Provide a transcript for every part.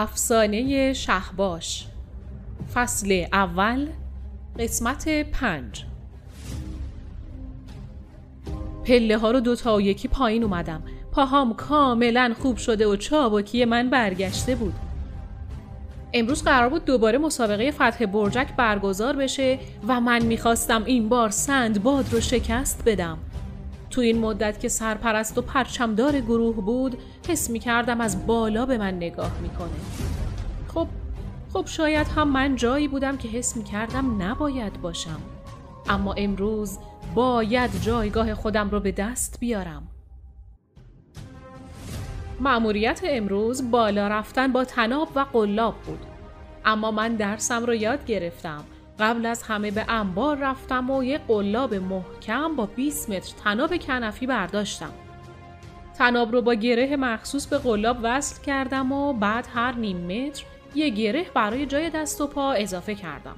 افسانه شهباش فصل اول قسمت 5. پله ها رو 2 تا 1 پایین اومدم. پاهام کاملا خوب شده و چابکی من برگشته بود. امروز قرار بود دوباره مسابقه فتح برجک برگزار بشه و من میخواستم این بار سندباد رو شکست بدم. تو این مدت که سرپرست و پرچمدار گروه بود حس میکردم از بالا به من نگاه میکنه. خب شاید هم من جایی بودم که حس میکردم نباید باشم، اما امروز باید جایگاه خودم رو به دست بیارم. مأموریت امروز بالا رفتن با طناب و قلاب بود، اما من درسم رو یاد گرفتم. قبل از همه به انبار رفتم و یه قلاب محکم با 20 متر طناب کنفی برداشتم. طناب رو با گره مخصوص به قلاب وصل کردم و بعد هر نیم متر یه گره برای جای دست و پا اضافه کردم.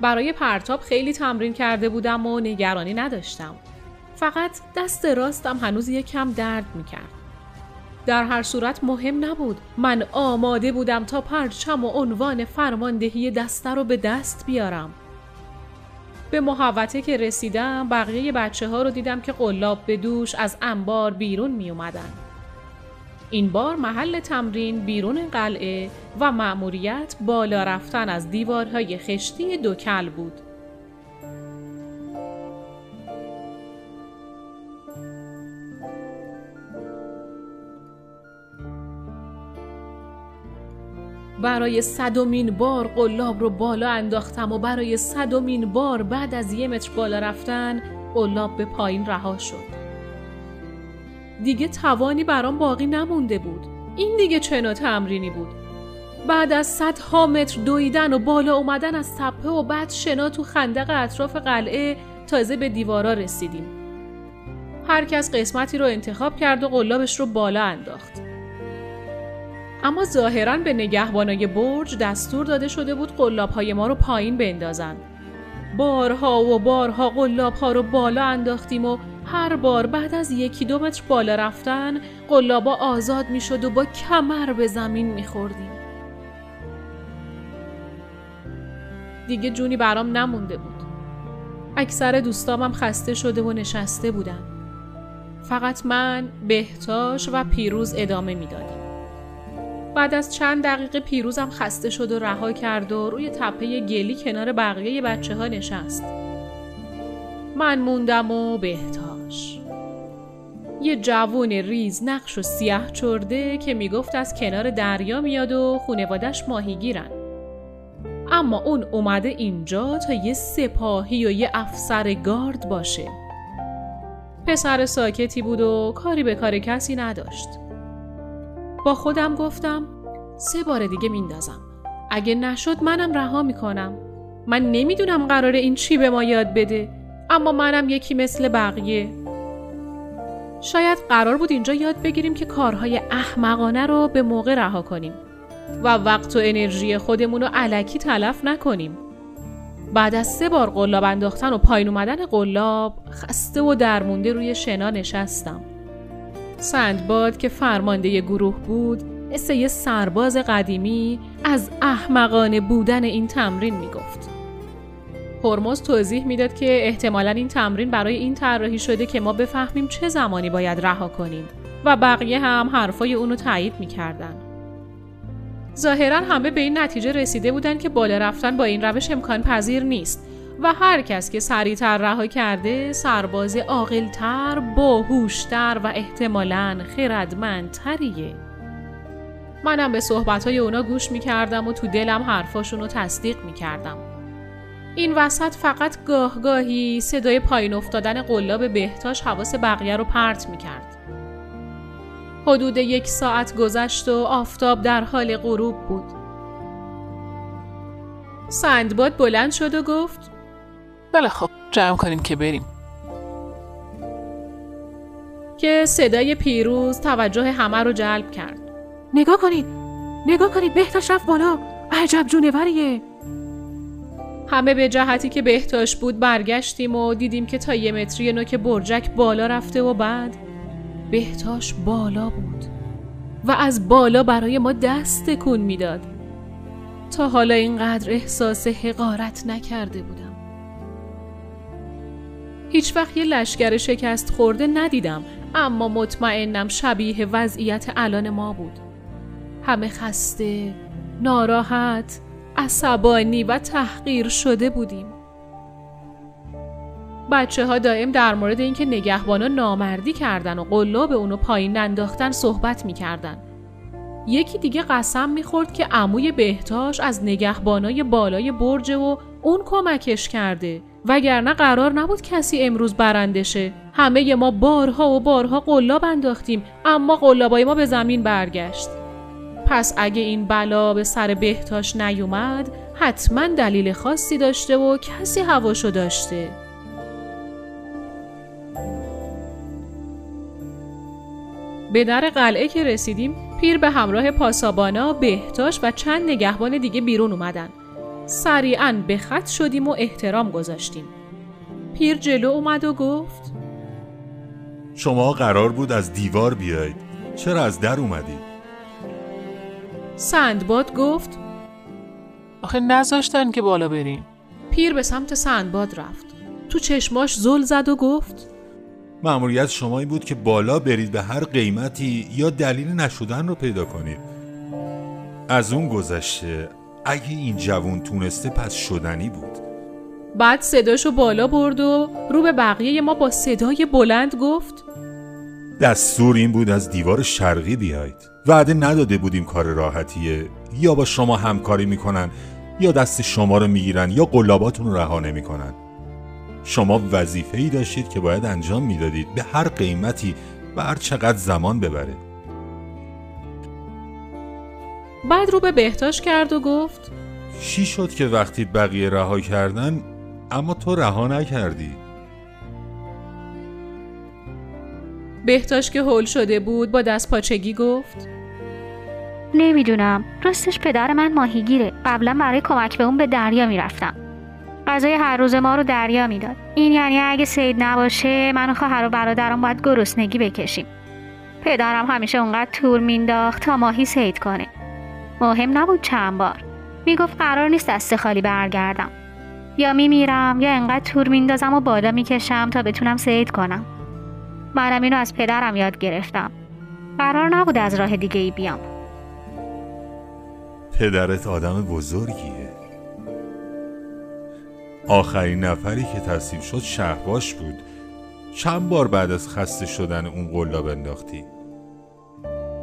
برای پرتاب خیلی تمرین کرده بودم و نگرانی نداشتم. فقط دست راستم هنوز یه کم درد میکرد. در هر صورت مهم نبود. من آماده بودم تا پرچم و عنوان فرماندهی دسته رو به دست بیارم. به محوطه که رسیدم بقیه بچه ها رو دیدم که قلاب به دوش از انبار بیرون می اومدن. این بار محل تمرین بیرون قلعه و مأموریت بالا رفتن از دیوارهای خشتی دوکل بود. برای 100مین بار قلاب رو بالا انداختم و برای 100مین بار بعد از 1 متر بالا رفتن قلاب به پایین رها شد. دیگه توانی برام باقی نمونده بود. این دیگه چنو تمرینی بود. بعد از 100 متر دویدن و بالا اومدن از تپه و بعد شنا تو خندق اطراف قلعه تازه به دیوارا رسیدیم. هر کس قسمتی رو انتخاب کرد و قلابش رو بالا انداخت. اما ظاهراً به نگهبانای برج دستور داده شده بود قلاب‌های ما رو پایین بندازن. بارها و بارها قلاب‌ها رو بالا انداختیم و هر بار بعد از 1-2 متر بالا رفتن قلابا آزاد می‌شد و با کمر به زمین می‌خوردیم. دیگه جونی برام نمونده بود. اکثر دوستامم خسته شده و نشسته بودن. فقط من، بهتاش و پیروز ادامه می‌دادیم. بعد از چند دقیقه پیروزم خسته شد و رها کرد و روی تپه گلی کنار بقیه بچه ها نشست. من موندم و بهتاش. یه جوون ریز نقش و سیاه چرده که میگفت از کنار دریا میاد و خونوادش ماهیگیرن. اما اون اومده اینجا تا یه سپاهی و یه افسر گارد باشه. پسر ساکتی بود و کاری به کار کسی نداشت. با خودم گفتم 3 بار دیگه میندازم. اگه نشد منم رها میکنم. من نمیدونم قراره این چی به ما یاد بده، اما منم یکی مثل بقیه. شاید قرار بود اینجا یاد بگیریم که کارهای احمقانه رو به موقع رها کنیم و وقت و انرژی خودمون رو الکی تلف نکنیم. بعد از 3 بار قلاب انداختن و پایین اومدن قلاب خسته و درمونده روی شنا نشستم. سندباد که فرمانده گروه بود مثل یه سرباز قدیمی از احمقانه بودن این تمرین میگفت. هرمز توضیح میداد که احتمالاً این تمرین برای این طراحی شده که ما بفهمیم چه زمانی باید رها کنیم و بقیه هم حرفای اونو تایید میکردن. ظاهراً همه به این نتیجه رسیده بودن که بالا رفتن با این روش امکان پذیر نیست و هر کس که سریعتر رها کرده سرباز عاقل‌تر، باهوش‌تر و احتمالاً خردمندتریه. منم به صحبت‌های اونا گوش می‌کردم و تو دلم حرفاشون رو تصدیق می‌کردم. این وسط فقط گاه گاهی صدای پایین افتادن قلاب بهتاش حواس بقیه رو پرت می‌کرد. حدود 1 ساعت گذشت و آفتاب در حال غروب بود. سندباد بلند شد و گفت بله خب جمع کنیم که بریم، که صدای پیروز توجه همه رو جلب کرد. نگاه کنید بهتاش رفت بالا، عجب جونوریه. همه به جهتی که بهتاش بود برگشتیم و دیدیم که تا 1 متری نوک برجک بالا رفته و بعد بهتاش بالا بود و از بالا برای ما دست تکون میداد. تا حالا اینقدر احساس حقارت نکرده بودم. هیچ وقت یه لشگر شکست خورده ندیدم، اما مطمئنم شبیه وضعیت الان ما بود. همه خسته، ناراحت، عصبانی و تحقیر شده بودیم. بچه ها دائم در مورد اینکه نگهبانا نامردی کردن و قلاب اونو پایین انداختن صحبت میکردن. یکی دیگه قسم میخورد که عموی بهتاش از نگهبانای بالای برجه و اون کمکش کرده، وگرنه قرار نبود کسی امروز برنده شه. همه ما بارها و بارها قلاب انداختیم، اما قلابای ما به زمین برگشت. پس اگه این بلا به سر بهتاش نیومد، حتما دلیل خاصی داشته و کسی هواشو داشته. به در قلعه که رسیدیم، پیر به همراه پاسابانا، بهتاش و چند نگهبان دیگه بیرون اومدن. سریعاً به خط شدیم و احترام گذاشتیم. پیر جلو اومد و گفت: شما قرار بود از دیوار بیایید، چرا از در اومدید؟ سندباد گفت: آخه نذاشتن که بالا بریم. پیر به سمت سندباد رفت، تو چشماش زل زد و گفت: مأموریت شما این بود که بالا برید به هر قیمتی یا دلیل نشدن رو پیدا کنید. از اون گذشته اگه این جوون تونسته پس شدنی بود. بعد صداشو بالا برد و رو به بقیه ما با صدای بلند گفت: دستور این بود از دیوار شرقی بیایید. وعده نداده بودیم کار راحتیه، یا با شما همکاری میکنن یا دست شما رو میگیرن یا قلاباتون رو رها نمیکنن. شما وظیفه‌ای داشتید که باید انجام میدادید، به هر قیمتی و هر چقدر زمان ببره. بعد رو به بهتاش کرد و گفت: چی شد که وقتی بقیه رها کردن اما تو رها نکردی؟ بهتاش که هول شده بود با دست پاچگی گفت: نمیدونم، راستش پدر من ماهیگیره. قبلا برای کمک به اون به دریا میرفتم. غذای هر روز ما رو دریا میداد. این یعنی اگه سید نباشه من و خواهر و برادرم باید گرسنگی بکشیم. پدرم همیشه اونقدر تور مینداخت تا ماهی صید کنه. مهم نبود چند بار. میگفت قرار نیست دست خالی برگردم. یا میمیرم یا انقدر تور میندازم و بالا میکشم تا بتونم صید کنم. منم اینو از پدرم یاد گرفتم. قرار نبود از راه دیگه ای بیام. پدرت آدم بزرگیه. آخرین نفری که تصمیم شد شهباش بود. چند بار بعد از خسته شدن اون قلاب انداختی؟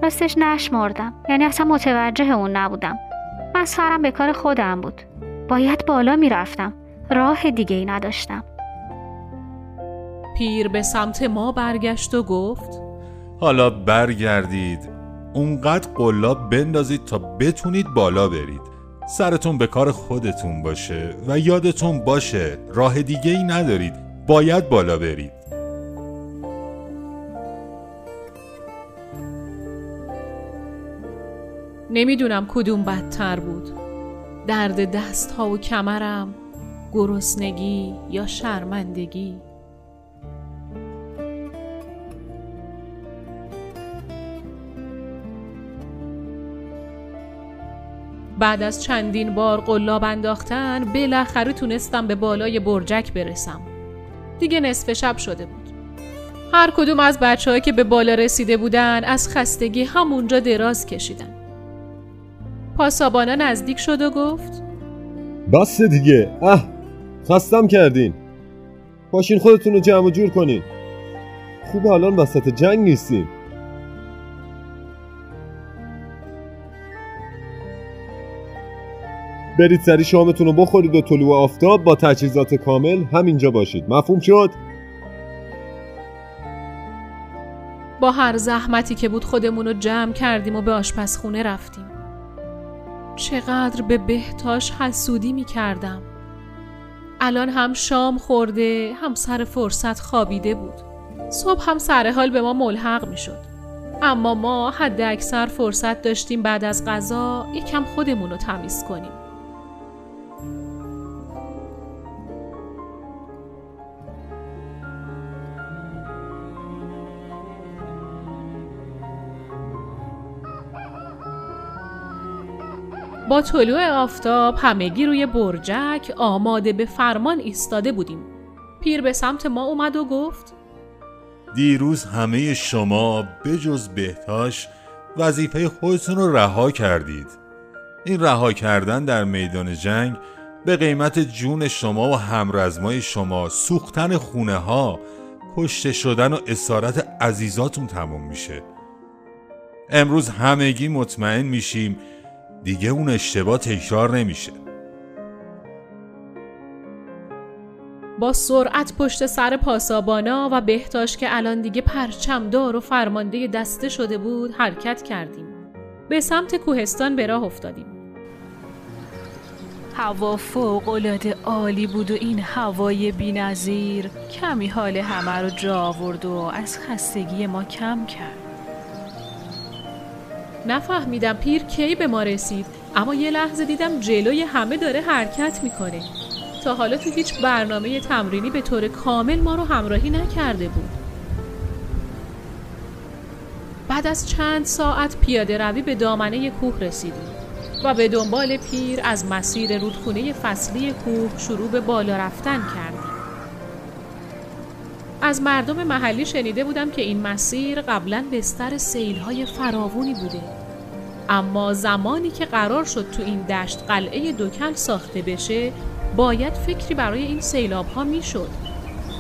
راستش نشمردم، یعنی اصلا متوجه اون نبودم. من سرم به کار خودم بود. باید بالا میرفتم، راه دیگه ای نداشتم. پیر به سمت ما برگشت و گفت: حالا برگردید، اونقدر قلاب بندازید تا بتونید بالا برید. سرتون به کار خودتون باشه و یادتون باشه راه دیگه ای ندارید، باید بالا برید. نمیدونم کدوم بدتر بود، درد دست ها و کمرم، گرسنگی یا شرمندگی. بعد از چندین بار قلاب انداختن بالاخره تونستم به بالای برجک برسم. دیگه نصف شب شده بود. هر کدوم از بچه‌ها که به بالا رسیده بودن از خستگی همونجا دراز کشیدن. پاسابانا نزدیک شد و گفت: بس دیگه، خستم کردین. پاشین خودتون رو جمع و جور کنین. خوب الان وسط جنگ نیستیم. برید سری شامتون رو بخورید و طلوع آفتاب با تجهیزات کامل همینجا باشید. مفهوم شد؟ با هر زحمتی که بود خودمون رو جمع کردیم و به آشپزخونه رفتیم. چقدر به بهتاش حسودی می کردم. الان هم شام خورده، هم سر فرصت خوابیده بود. صبح هم سر حال به ما ملحق می شد. اما ما حد اکثر فرصت داشتیم بعد از غذا یکم خودمون رو تمیز کنیم. با طلوع آفتاب همگی روی برجک آماده به فرمان ایستاده بودیم. پیر به سمت ما اومد و گفت: دیروز همه شما بجز بهتاش وظیفه خودتون رو رها کردید. این رها کردن در میدان جنگ به قیمت جون شما و همرزمای شما، سوختن خونه ها، کشته شدن و اسارت عزیزاتون تموم میشه. امروز همگی مطمئن میشیم دیگه اون اشتباه تکرار نمیشه. با سرعت پشت سر پاسابانا و بهتاش که الان دیگه پرچمدار و فرمانده دسته شده بود حرکت کردیم. به سمت کوهستان به راه افتادیم. هوا فوق‌العاده عالی بود و این هوای بی‌نظیر کمی حال همه رو جا آورد و از خستگی ما کم کرد. نفهمیدم پیر کی به ما رسید، اما یه لحظه دیدم جلوی همه داره حرکت میکنه. تا حالا تو هیچ برنامه تمرینی به طور کامل ما رو همراهی نکرده بود. بعد از چند ساعت پیاده روی به دامنه کوه رسیدیم و به دنبال پیر از مسیر رودخونه فصلی کوه شروع به بالا رفتن کردیم. از مردم محلی شنیده بودم که این مسیر قبلا بستر سیل‌های فراوانی بوده، اما زمانی که قرار شد تو این دشت قلعه دوکل ساخته بشه باید فکری برای این سیلاب‌ها میشد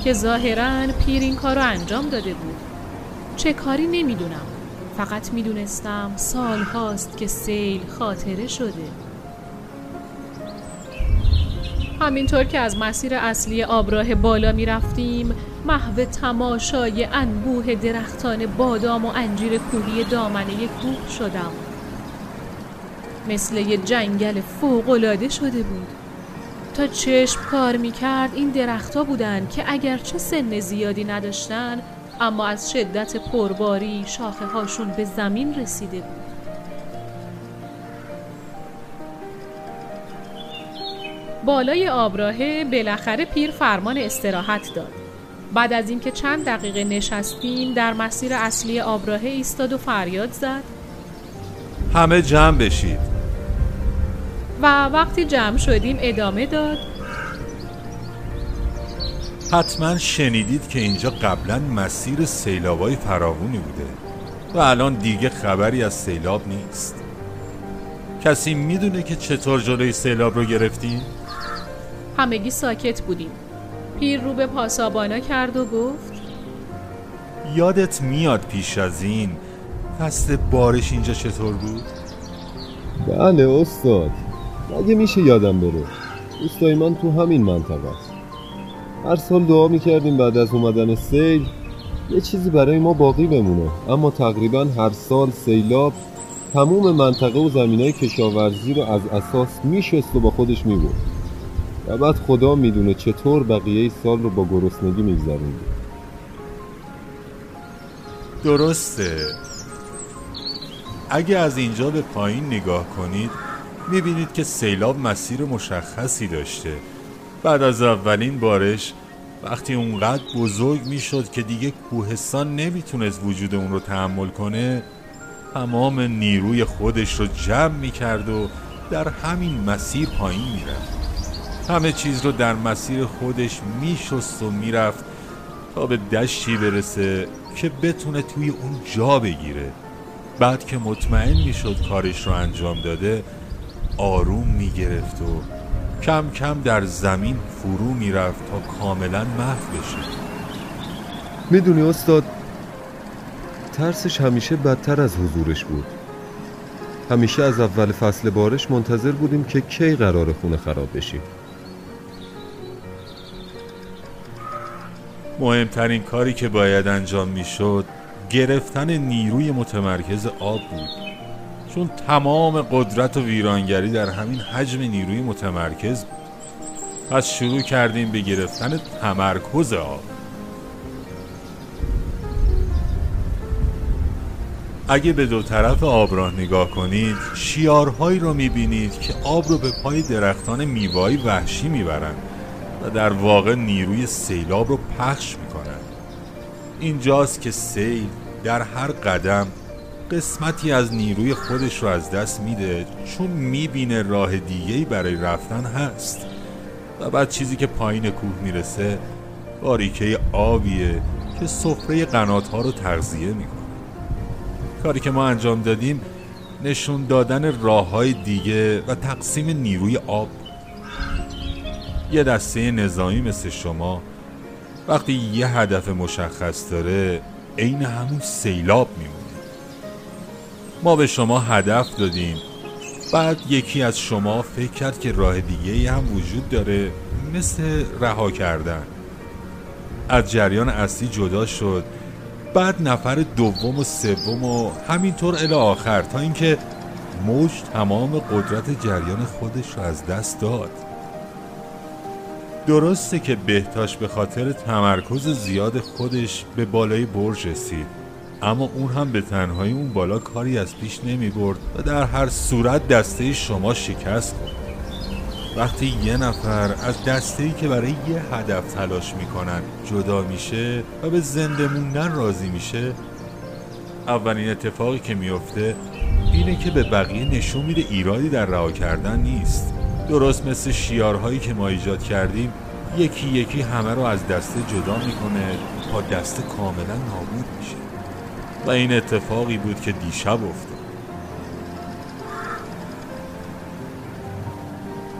که ظاهراً پیر این کارو انجام داده بود. چه کاری نمیدونم، فقط میدونستم سال هاست که سیل خاطره شده. همینطور که از مسیر اصلی آبراه بالا می رفتیم محو تماشای انبوه درختان بادام و انجیر کوهی دامنه کوه شدم. مثل یه جنگل فوق‌العاده شده بود. تا چشم کار می کرد این درخت‌ها بودن که اگرچه سن زیادی نداشتن اما از شدت پرباری شاخه هاشون به زمین رسیده بود. بالای آبراهه بالاخره پیر فرمان استراحت داد. بعد از اینکه چند دقیقه نشستیم در مسیر اصلی آبراهه ایستاد و فریاد زد: همه جمع بشید. و وقتی جمع شدیم ادامه داد: حتما شنیدید که اینجا قبلا مسیر سیلابای فراوانی بوده و الان دیگه خبری از سیلاب نیست. کسی میدونه که چطور جلوی سیلاب رو گرفتیم؟ همگی ساکت بودیم. پیر رو به پاسابانا کرد و گفت: یادت میاد پیش از این فصل بارش اینجا چطور بود؟ بله استاد، مگه میشه یادم بره. دوستای من تو همین منطقه است. هر سال دعا میکردیم بعد از اومدن سیل یه چیزی برای ما باقی بمونه، اما تقریبا هر سال سیلاب تموم منطقه و زمینای کشاورزی رو از اساس میشست و با خودش میبرد و بعد خدا میدونه چطور بقیه سال رو با گرسنگی میگذرونیم. درسته، اگه از اینجا به پایین نگاه کنید میبینید که سیلاب مسیر مشخصی داشته. بعد از اولین بارش وقتی اونقدر بزرگ میشد که دیگه کوهستان نمیتونست وجود اون رو تحمل کنه، تمام نیروی خودش رو جمع میکرد و در همین مسیر پایین میرفت. همه چیز رو در مسیر خودش میشست و میرفت تا به دشتی برسه که بتونه توی اون جا بگیره. بعد که مطمئن میشد کارش رو انجام داده آروم میگرفت و کم کم در زمین فرو میرفت تا کاملا محو بشه. میدونی استاد، ترسش همیشه بدتر از حضورش بود. همیشه از اول فصل بارش منتظر بودیم که کی قرار خونه خراب بشیم. مهمترین کاری که باید انجام میشد گرفتن نیروی متمرکز آب بود، چون تمام قدرت و ویرانگری در همین حجم نیروی متمرکز بود. پس شروع کردیم به گرفتن تمرکز آب. اگه به دو طرف آبراه نگاه کنید شیارهایی رو میبینید که آب رو به پای درختان میوه‌ای وحشی میبرند و در واقع نیروی سیلاب رو پخش میکنند. اینجاست که سیل در هر قدم قسمتی از نیروی خودش رو از دست میده، چون میبینه راه دیگه‌ای برای رفتن هست. و بعد چیزی که پایین کوه میرسه باریکه آبیه که سفره قنات‌ها رو تغذیه میکنه. کاری که ما انجام دادیم نشون دادن راه‌های دیگه و تقسیم نیروی آب. یه دسته نظامی مثل شما وقتی یه هدف مشخص داره عین همون سیلاب میمونه. ما به شما هدف دادیم، بعد یکی از شما فکر کرد که راه دیگه‌ای هم وجود داره، مثل رها کردن. از جریان اصلی جدا شد، بعد نفر دوم و سوم و همینطور الی آخر، تا اینکه موج تمام قدرت جریان خودش رو از دست داد. درسته که بهتاش به خاطر تمرکز زیاد خودش به بالای برج رسید، اما اون هم به تنهایی اون بالا کاری از پیش نمی برد و در هر صورت دسته شما شکست خورد. وقتی یه نفر از دسته‌ای که برای یه هدف تلاش میکنن جدا میشه و به زنده موندن راضی میشه، اولین اتفاقی که میفته اینه که به بقیه نشون میده ایرادی در رها کردن نیست. درست مثل شیارهایی که ما ایجاد کردیم، یکی یکی همه رو از دسته جدا میکنه تا دسته کاملا نابود میشه. و این اتفاقی بود که دیشب افتاد.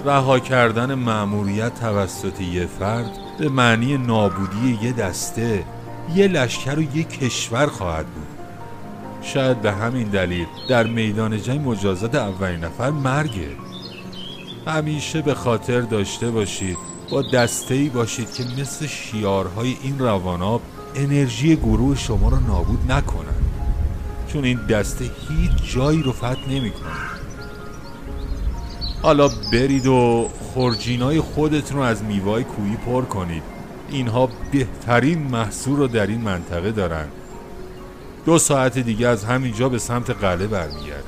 رها کردن مأموریت توسط یه فرد به معنی نابودی یه دسته، یه لشکر و یه کشور خواهد بود. شاید به همین دلیل در میدان جنگ مجازات اولین نفر مرگه. همیشه به خاطر داشته باشید با دسته‌ای باشید که مثل شیارهای این رواناب انرژی گروه شما رو نابود نکنن، چون این دسته هیچ جایی رو فتح نمی‌کنه. حالا برید و خورجینای خودتون رو از میوه‌های کوهی پر کنید. اینها بهترین محصول رو در این منطقه دارن. 2 ساعت دیگه از همینجا به سمت قلعه برمیگرد.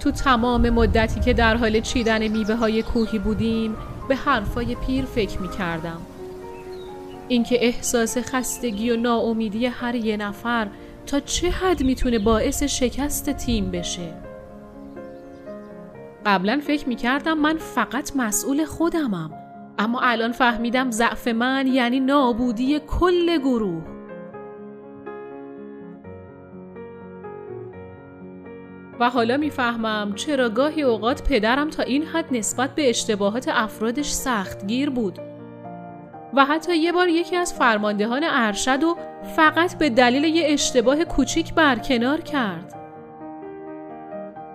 تو تمام مدتی که در حال چیدن میوه‌های کوهی بودیم به حرفای پیر فکر می‌کردم. اینکه احساس خستگی و ناامیدی هر یه نفر تا چه حد میتونه باعث شکست تیم بشه. قبلا فکر میکردم من فقط مسئول خودمم، اما الان فهمیدم ضعف من یعنی نابودی کل گروه. و حالا میفهمم چرا گاهی اوقات پدرم تا این حد نسبت به اشتباهات افرادش سختگیر بود. و حتی یه بار یکی از فرماندهان ارشد و فقط به دلیل یه اشتباه کوچیک برکنار کرد.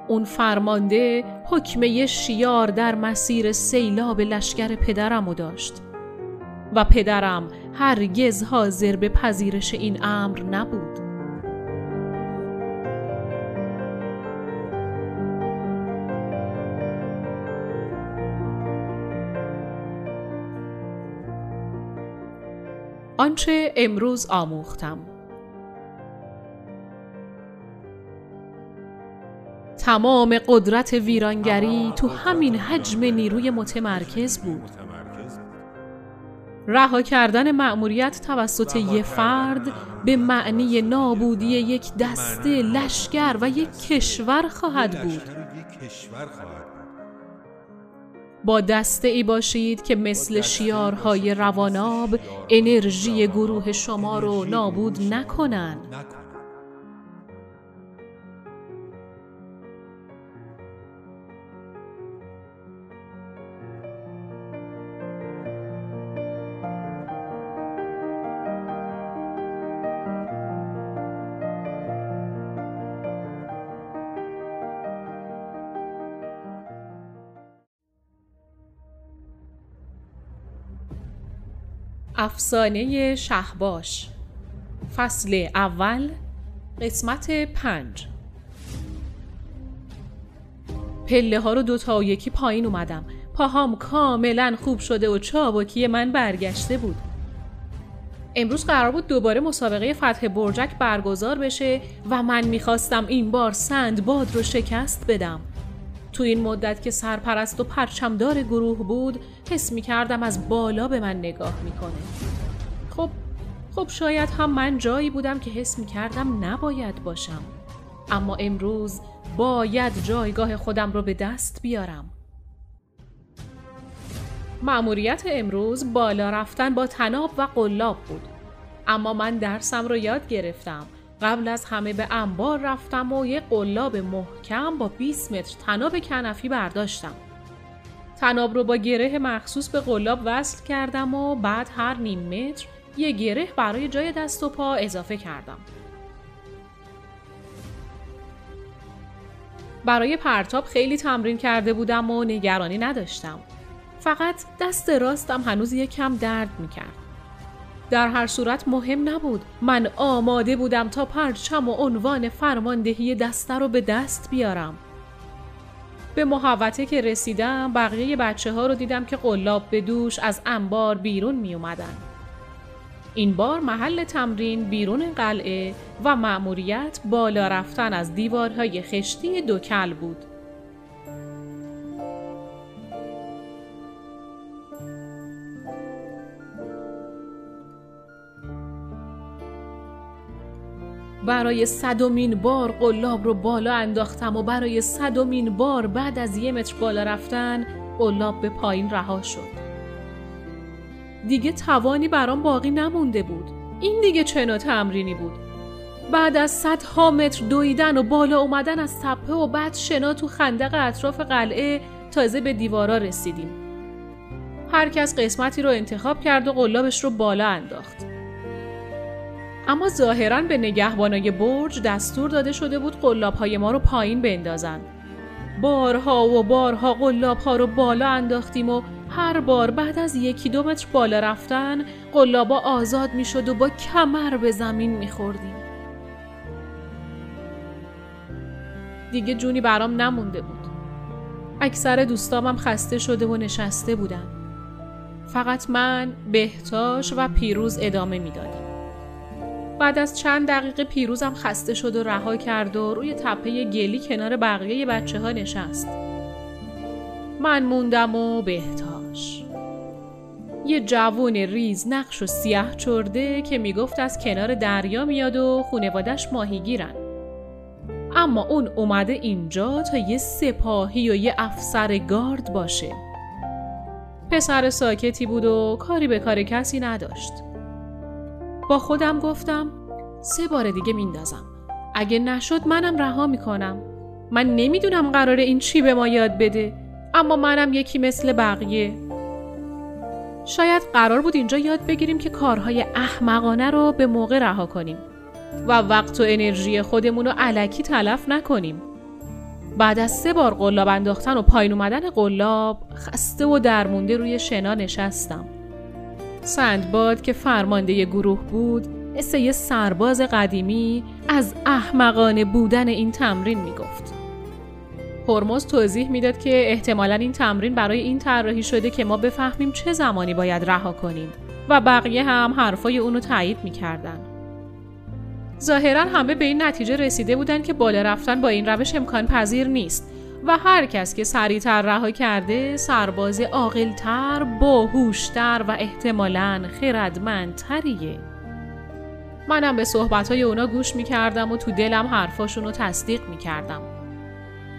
اون فرمانده حکم یه شیار در مسیر سیلاب لشکر پدرمو داشت و پدرم هرگز حاضر به پذیرش این امر نبود. آنچه امروز آموختم. تمام قدرت ویرانگری تو همین حجم نیروی متمرکز بود. رها کردن مأموریت توسط یک فرد به معنی نابودی یک دسته، لشکر و یک کشور خواهد بود. با دسته ای باشید که مثل شیارهای رواناب انرژی گروه شما رو نابود نکنن. افسانه شهباش، فصل اول، قسمت 5. پله ها رو 2 تا 1 پایین اومدم. پاهام کاملا خوب شده و چابکی من برگشته بود. امروز قرار بود دوباره مسابقه فتح برجک برگزار بشه و من میخواستم این بار سندباد رو شکست بدم. تو این مدت که سرپرست و پرچمدار گروه بود حس می کردم از بالا به من نگاه می کنه. خب شاید هم من جایی بودم که حس می کردم نباید باشم. اما امروز باید جایگاه خودم رو به دست بیارم. مأموریت امروز بالا رفتن با طناب و قلاب بود. اما من درسم رو یاد گرفتم. قبل از همه به انبار رفتم و یه قلاب محکم با 20 متر طناب کنفی برداشتم. طناب رو با گره مخصوص به قلاب وصل کردم و بعد هر نیم متر یه گره برای جای دست و پا اضافه کردم. برای پرتاب خیلی تمرین کرده بودم و نگرانی نداشتم. فقط دست راستم هنوز یه کم درد میکرد. در هر صورت مهم نبود. من آماده بودم تا پرچم و عنوان فرماندهی دسته رو به دست بیارم. به محوطه که رسیدم بقیه بچه ها رو دیدم که قلاب به دوش از انبار بیرون می اومدن. این بار محل تمرین بیرون قلعه و مأموریت بالا رفتن از دیوارهای خشتی دوکل بود. برای 100مین بار قلاب رو بالا انداختم و برای 100مین بار بعد از 1 متر بالا رفتن قلاب به پایین رها شد. دیگه توانی برام باقی نمونده بود. این دیگه چه نوع تمرینی بود؟ بعد از 100 متر دویدن و بالا اومدن از تپه و بعد شنا تو خندق اطراف قلعه تازه به دیوارا رسیدیم. هر کس قسمتی رو انتخاب کرد و قلابش رو بالا انداخت. اما ظاهراً به نگهبانای برج دستور داده شده بود قلاب‌های ما رو پایین بندازن. بارها قلاب‌ها رو بالا انداختیم و هر بار بعد از 1-2 متر بالا رفتن قلاب‌ها آزاد می‌شد و با کمر به زمین می‌خوردیم. دیگه جونی برام نمونده بود. اکثر دوستامم خسته شده و نشسته بودن. فقط من، بهتاش و پیروز ادامه می‌دادیم. بعد از چند دقیقه پیروزم خسته شد و رها کرد و روی تپه گلی کنار بقیه بچه ها نشست. من موندم و بهتاش. یه جوون ریز نقش و سیاه چرده که میگفت از کنار دریا میاد و خونوادش ماهیگیرن. اما اون اومده اینجا تا یه سپاهی و یه افسر گارد باشه. پسر ساکتی بود و کاری به کار کسی نداشت. با خودم گفتم 3 بار دیگه میندازم. اگه نشد منم رها میکنم. من نمیدونم قراره این چی به ما یاد بده. اما منم یکی مثل بقیه. شاید قرار بود اینجا یاد بگیریم که کارهای احمقانه رو به موقع رها کنیم و وقت و انرژی خودمون رو الکی تلف نکنیم. بعد از 3 بار قلاب انداختن و پایین اومدن قلاب خسته و درمونده روی شنا نشستم. سندباد که فرمانده گروه بود، مثل یه سرباز قدیمی از احمقانه بودن این تمرین میگفت. هرمز توضیح میداد که احتمالاً این تمرین برای این طراحی شده که ما بفهمیم چه زمانی باید رها کنیم و بقیه هم حرفای اونو تایید میکردن. ظاهراً همه به این نتیجه رسیده بودن که بالا رفتن با این روش امکان پذیر نیست و هر کس که سریعتر رها کرده سرباز عاقل‌تر، باهوش‌تر و احتمالاً خردمندتریه. منم به صحبت‌های اونا گوش می‌کردم و تو دلم حرفاشون رو تصدیق می‌کردم.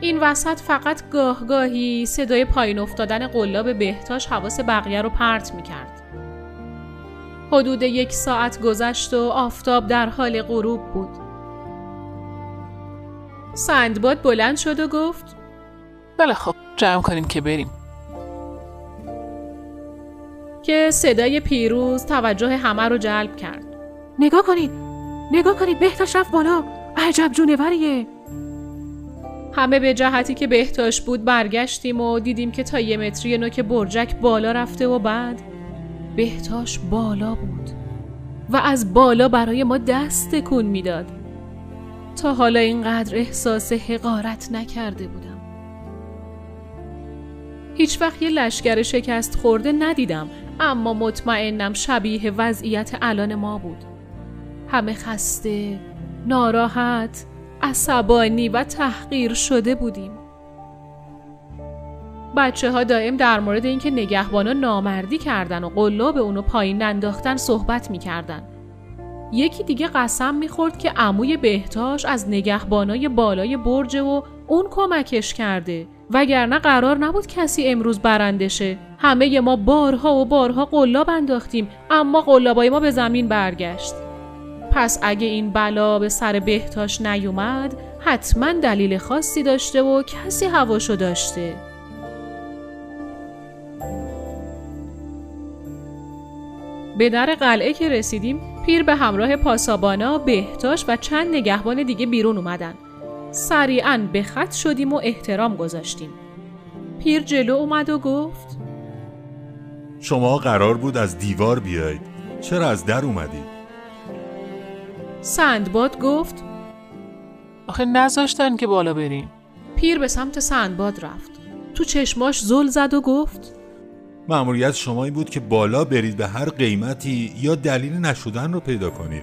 این وسط فقط گاهگاهی صدای پایین افتادن قلاب بهتاش حواس بقیه رو پرت می‌کرد. حدود 1 ساعت گذشت و آفتاب در حال غروب بود. سندباد بلند شد و گفت بله خب جمع کنیم که بریم. که صدای پیروز توجه همه رو جلب کرد. نگاه کنید بهتاش رفت بالا. عجب جونوریه. همه به جهتی که بهتاش بود برگشتیم و دیدیم که تا 1 متری نوک برجک بالا رفته و بعد بهتاش بالا بود و از بالا برای ما دست تکون میداد. تا حالا اینقدر احساس حقارت نکرده بودم. هیچ وقت یه لشگر شکست خورده ندیدم، اما مطمئنم شبیه وضعیت الان ما بود. همه خسته، ناراحت، عصبانی و تحقیر شده بودیم. بچه ها دائم در مورد اینکه نگهبانا نامردی کردن و قلاب اونو پایین انداختن صحبت میکردن. یکی دیگه قسم میخورد که عموی بهتاش از نگهبانای بالای برجه و اون کمکش کرده، وگرنه قرار نبود کسی امروز برنده شه. همه ما بارها و بارها قلاب انداختیم اما قلابای ما به زمین برگشت. پس اگه این بلا به سر بهتاش نیومد حتما دلیل خاصی داشته و کسی هواشو داشته. به در قلعه که رسیدیم پیر به همراه پاسابانا، بهتاش و چند نگهبان دیگه بیرون اومدن. سریعاً به خط شدیم و احترام گذاشتیم. پیر جلو اومد و گفت شما قرار بود از دیوار بیایید، چرا از در اومدید؟ سندباد گفت آخه نذاشتن که بالا بریم. پیر به سمت سندباد رفت، تو چشماش زل زد و گفت مأموریت شما این بود که بالا برید به هر قیمتی یا دلیل نشدن رو پیدا کنید.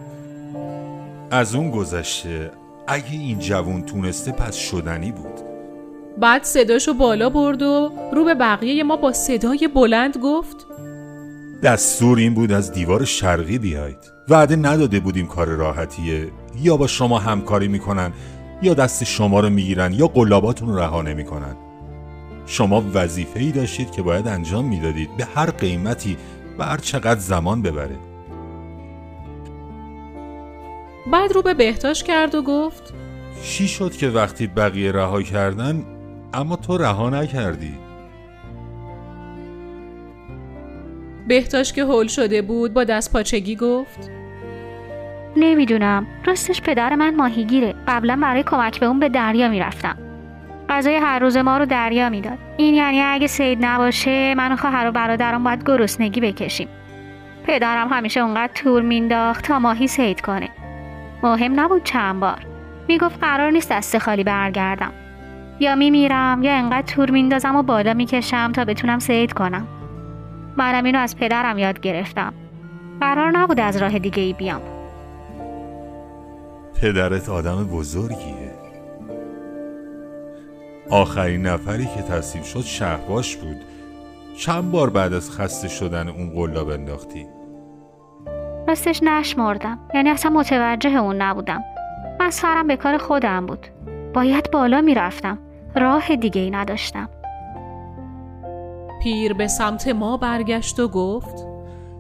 از اون گذشته اگه این جوون تونسته پس شدنی بود. بعد صداشو بالا برد و رو به بقیه ما با صدای بلند گفت دستور این بود از دیوار شرقی بیایید. وعده نداده بودیم کار راحتیه، یا با شما همکاری میکنن یا دست شما رو میگیرن یا قلاباتون رو رها نمیکنن. شما وظیفه‌ای داشتید که باید انجام میدادید به هر قیمتی و هر چقدر زمان ببره. بعد رو به بهتاش کرد و گفت چی شد که وقتی بقیه رها کردن اما تو رها نکردی؟ بهتاش که هول شده بود با دست پاچگی گفت نمیدونم، راستش پدر من ماهیگیره. قبلا برای کمک به اون به دریا میرفتم. غذای هر روز ما رو دریا میداد. این یعنی اگه صید نباشه من و خواهر و برادرم باید گرسنگی بکشیم. پدرم همیشه اونقدر تور مینداخت تا ماهی صید کنه. مهم نبود چند بار. میگفت قرار نیست دست خالی برگردم. یا میمیرم یا انقدر تور میندازم و بالا میکشم تا بتونم صید کنم. منم اینو از پدرم یاد گرفتم. قرار نبود از راه دیگه ای بیام. پدرت آدم بزرگیه. آخرین نفری که تصدیق شد شهباش بود. چند بار بعد از خسته شدن اون قلاب انداختی؟ راستش نشمردم، یعنی اصلا متوجه اون نبودم. من سرم به کار خودم بود. باید بالا میرفتم، راه دیگه ای نداشتم. پیر به سمت ما برگشت و گفت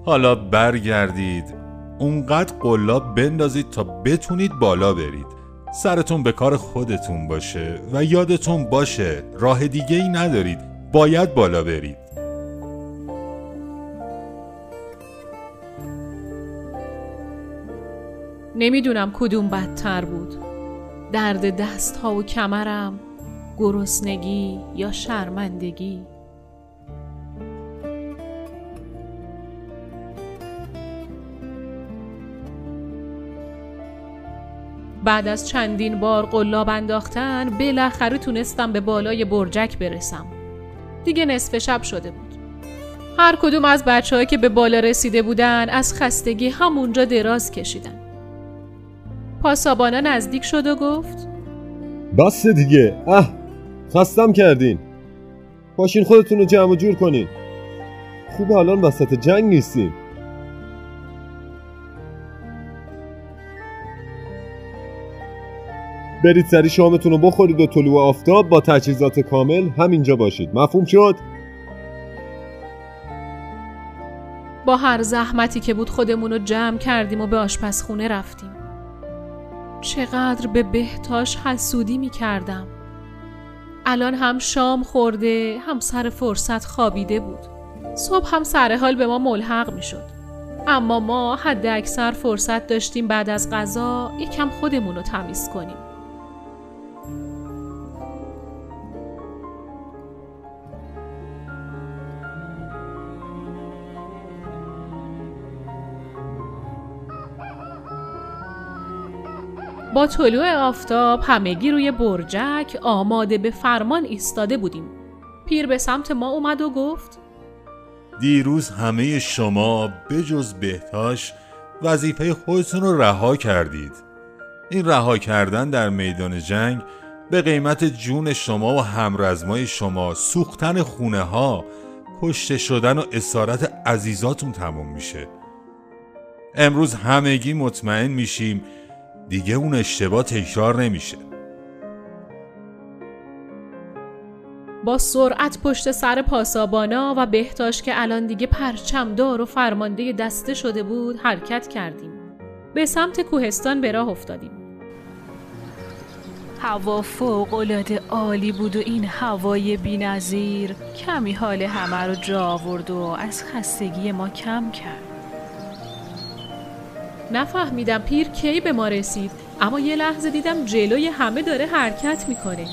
حالا برگردید اونقدر قلاب بندازید تا بتونید بالا برید. سرتون به کار خودتون باشه و یادتون باشه راه دیگه ای ندارید، باید بالا برید. نمیدونم کدوم بدتر بود، درد دست ها و کمرم، گرسنگی یا شرمندگی. بعد از چندین بار قلاب انداختن بالاخره تونستم به بالای برجک برسم. دیگه نصف شب شده بود. هر کدوم از بچه‌ها که به بالا رسیده بودن از خستگی همونجا دراز کشیدن. پاسابانا نزدیک شد و گفت بس دیگه، خستم کردین. باشین خودتون رو جمع و جور کنین. خوب الان وسط جنگ نیستیم. برید سری شامتون رو بخورید و طلوع آفتاب با تجهیزات کامل همینجا باشید. مفهوم شد؟ با هر زحمتی که بود خودمون رو جمع کردیم و به آشپزخونه رفتیم. چقدر به بهتاش حسودی می کردم. الان هم شام خورده هم سر فرصت خوابیده بود. صبح هم سر حال به ما ملحق می شد. اما ما حد اکثر فرصت داشتیم بعد از غذا یکم خودمون رو تمیز کنیم. با طلوع آفتاب همگی روی برجک آماده به فرمان ایستاده بودیم. پیر به سمت ما اومد و گفت دیروز همه شما بجز بهتاش وظیفه خودتون رو رها کردید. این رها کردن در میدان جنگ به قیمت جون شما و همرزمای شما، سوختن خونه ها، کشته شدن و اسارت عزیزاتون تموم میشه. امروز همگی مطمئن میشیم دیگه اون اشتباه تکرار نمیشه. با سرعت پشت سر پاسابانا و بهتاش که الان دیگه پرچمدار و فرمانده دسته شده بود حرکت کردیم. به سمت کوهستان به راه افتادیم. هوا فوق‌العاده عالی بود و این هوای بی‌نظیر کمی حال همه رو جا آورد و از خستگی ما کم کرد. نفهمیدم پیر کی به ما رسید، اما یه لحظه دیدم جلوی همه داره حرکت میکنه.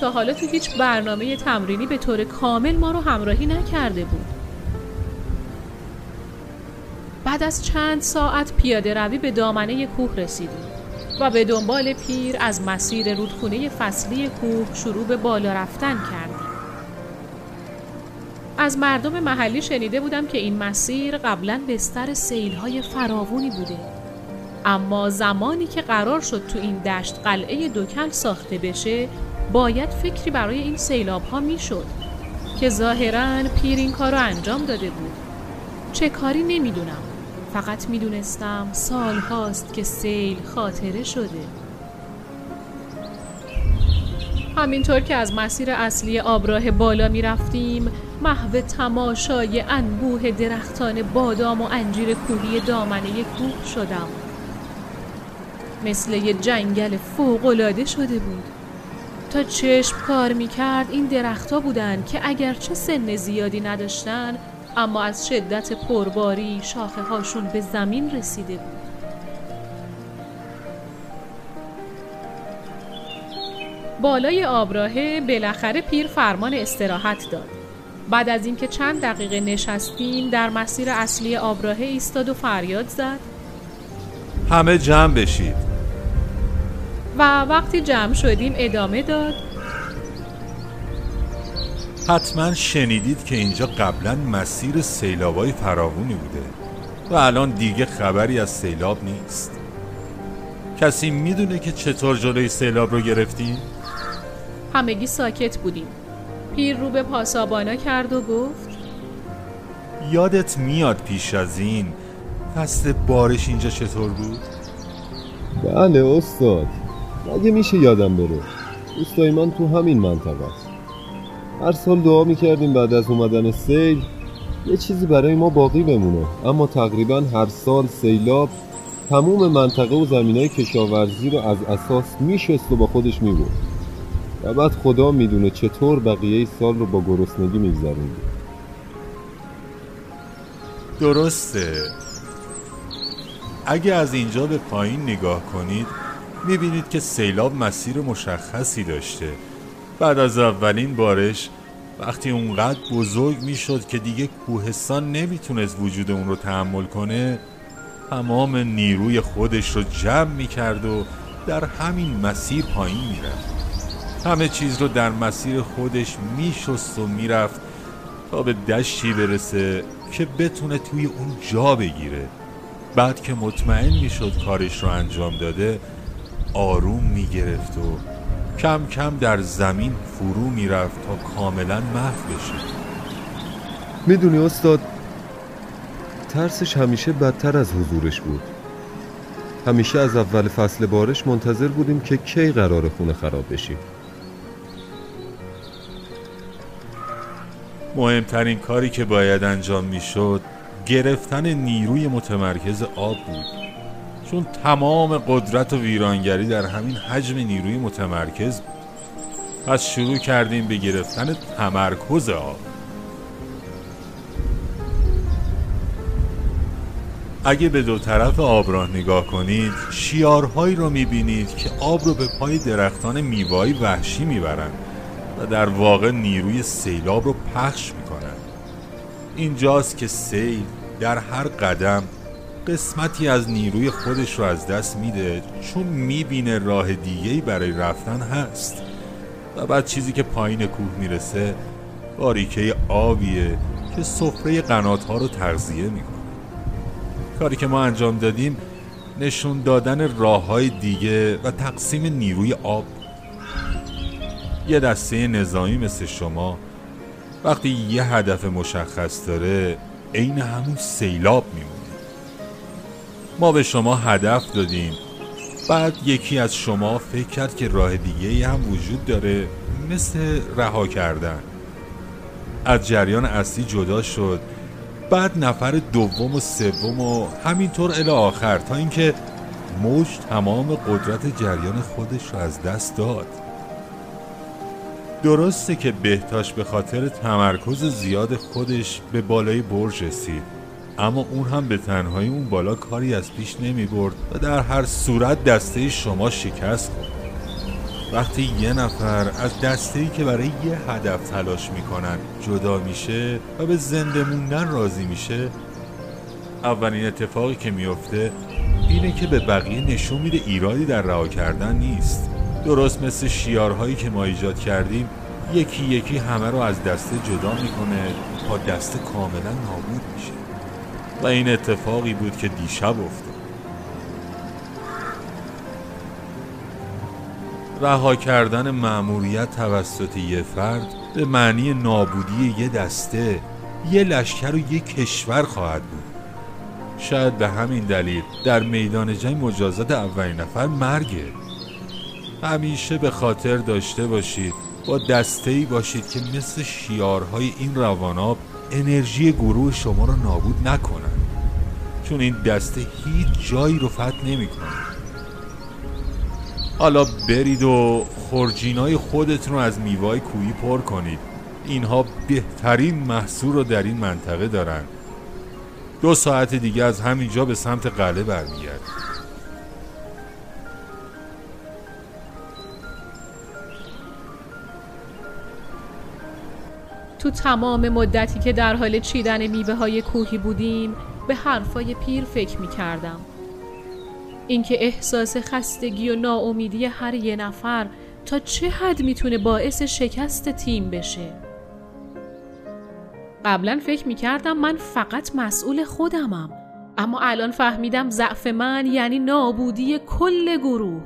تا حالا تو هیچ برنامه تمرینی به طور کامل ما رو همراهی نکرده بود. بعد از چند ساعت پیاده روی به دامنه کوه رسیدیم و به دنبال پیر از مسیر رودخونه فصلی کوه شروع به بالا رفتن کردیم. از مردم محلی شنیده بودم که این مسیر قبلاً بستر سیل‌های فراوانی بوده، اما زمانی که قرار شد تو این دشت قلعه دوکل ساخته بشه باید فکری برای این سیلاب‌ها میشد که ظاهراً پیر این کار رو انجام داده بود. چه کاری نمیدونم، فقط میدونستم سال هاست که سیل خاطره شده. همینطور که از مسیر اصلی آبراه بالا میرفتیم محو تماشای انبوه درختان بادام و انجیر کوهی دامنه کوه شدم. مثل یه جنگل فوق‌العاده شده بود. تا چشم کار میکرد این درختها بودن که اگرچه سن زیادی نداشتن اما از شدت پرباری شاخه هاشون به زمین رسیده بود. بالای آبراهه بالاخره پیر فرمان استراحت داد. بعد از اینکه چند دقیقه نشستیم در مسیر اصلی آبراهه ایستاد و فریاد زد: همه جمع بشید. و وقتی جمع شدیم ادامه داد: حتما شنیدید که اینجا قبلا مسیر سیلابای فراوانی بوده و الان دیگه خبری از سیلاب نیست. کسی میدونه که چطور جلوی سیلاب رو گرفتیم؟ همگی ساکت بودیم. پیر رو به پاسابانا کرد و گفت: یادت میاد پیش از این فصل بارش اینجا چطور بود؟ بله استاد، مگه میشه یادم بره. استاد من تو همین منطقه است. هر سال دعا میکردیم بعد از اومدن سیل یه چیزی برای ما باقی بمونه، اما تقریبا هر سال سیلاب تموم منطقه و زمینای کشاورزی رو از اساس میشست و با خودش میبرد و بعد خدا میدونه چطور بقیه سال رو با گرسنگی میگذروند. درسته، اگه از اینجا به پایین نگاه کنید میبینید که سیلاب مسیر مشخصی داشته. بعد از اولین بارش وقتی اونقدر بزرگ میشد که دیگه کوهستان نمیتونست وجود اون رو تحمل کنه، تمام نیروی خودش رو جمع میکرد و در همین مسیر پایین میرفت. همه چیز رو در مسیر خودش میشست و میرفت تا به دشتی برسه که بتونه توی اون جا بگیره. بعد که مطمئن میشد کارش رو انجام داده آروم میگرفت و کم کم در زمین فرو میرفت تا کاملا محو بشه. میدونی استاد، ترسش همیشه بدتر از حضورش بود. همیشه از اول فصل بارش منتظر بودیم که کی قرار خونه خراب بشیم. مهمترین کاری که باید انجام میشد گرفتن نیروی متمرکز آب بود، چون تمام قدرت و ویرانگری در همین حجم نیروی متمرکز بود. پس شروع کردیم به گرفتن تمرکز آب. اگه به دو طرف آبراه نگاه کنید شیارهایی رو میبینید که آب رو به پای درختان میوه‌ای وحشی میبرن و در واقع نیروی سیلاب رو پخش میکنن. اینجاست که سیل در هر قدم قسمتی از نیروی خودش رو از دست میده، چون میبینه راه دیگه‌ای برای رفتن هست و بعد چیزی که پایین کوه میرسه باریکه آبیه که سفره قنات‌ها رو تغذیه میکنه. کاری که ما انجام دادیم نشون دادن راه‌های دیگه و تقسیم نیروی آب. یه دسته نظامی مثل شما وقتی یه هدف مشخص داره عین همون سیلاب میمونه. ما به شما هدف دادیم، بعد یکی از شما فکر کرد که راه دیگه‌ای هم وجود داره، مثل رها کردن. از جریان اصلی جدا شد، بعد نفر دوم و سوم و همینطور الی آخر، تا اینکه موج تمام قدرت جریان خودش رو از دست داد. درسته که بهتاش به خاطر تمرکز زیاد خودش به بالای برج رسید، اما اون هم به تنهایی اون بالا کاری از پیش نمی برد و در هر صورت دسته شما شکست خورد. وقتی یه نفر از دسته‌ای که برای یه هدف تلاش میکنن جدا میشه و به زنده موندن راضی میشه، اولین اتفاقی که میفته اینه که به بقیه نشون میده ایرادی در رها کردن نیست. درست مثل شیارهایی که ما ایجاد کردیم، یکی یکی همه رو از دسته جدا میکنه تا دسته کاملا نابود میشه و این اتفاقی بود که دیشب افتاد. رها کردن مأموریت توسط یه فرد به معنی نابودی یه دسته، یه لشکر و یه کشور خواهد بود. شاید به همین دلیل در میدان جنگ مجازات اولین نفر مرگه. همیشه به خاطر داشته باشید با دسته‌ای باشید که مثل شیارهای این رواناب انرژی گروه شما رو نابود نکنن، چون این دسته هیچ جایی رو فتح نمی‌کنه. حالا برید و خورجینای خودتون رو از میوه‌های کوهی پر کنید. اینها بهترین محصول رو در این منطقه دارن. 2 ساعت دیگه از همینجا به سمت قلعه برمیگرد. تو تمام مدتی که در حال چیدن میوه‌های کوهی بودیم، به حرفای پیر فکر می‌کردم. اینکه احساس خستگی و ناامیدی هر یه نفر تا چه حد میتونه باعث شکست تیم بشه. قبلا فکر میکردم من فقط مسئول خودمم، اما الان فهمیدم ضعف من یعنی نابودی کل گروه.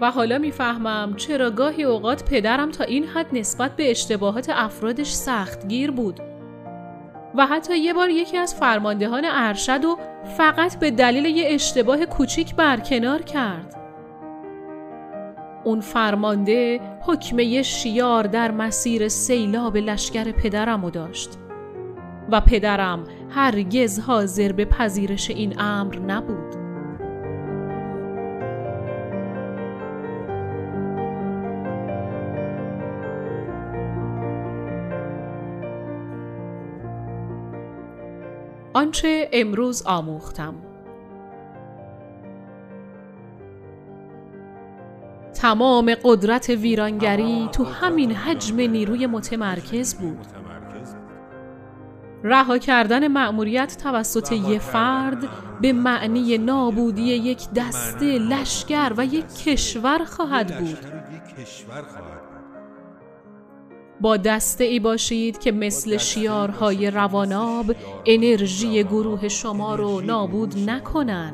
و حالا میفهمم چرا گاهی اوقات پدرم تا این حد نسبت به اشتباهات افرادش سختگیر بود و حتی یه بار یکی از فرماندهان ارشد و فقط به دلیل یه اشتباه کوچیک برکنار کرد. اون فرمانده حکم یه شیار در مسیر سیلاب لشکر پدرمو داشت و پدرم هرگز حاضر به پذیرش این امر نبود. آنچه امروز آموختم. تمام قدرت ویرانگری تو همین حجم نیروی متمرکز بود. رها کردن مأموریت توسط یک فرد به معنی نابودی یک دسته، لشکر و یک کشور خواهد بود. با دسته ای باشید که مثل شیارهای رواناب انرژی گروه شما رو نابود نکنن.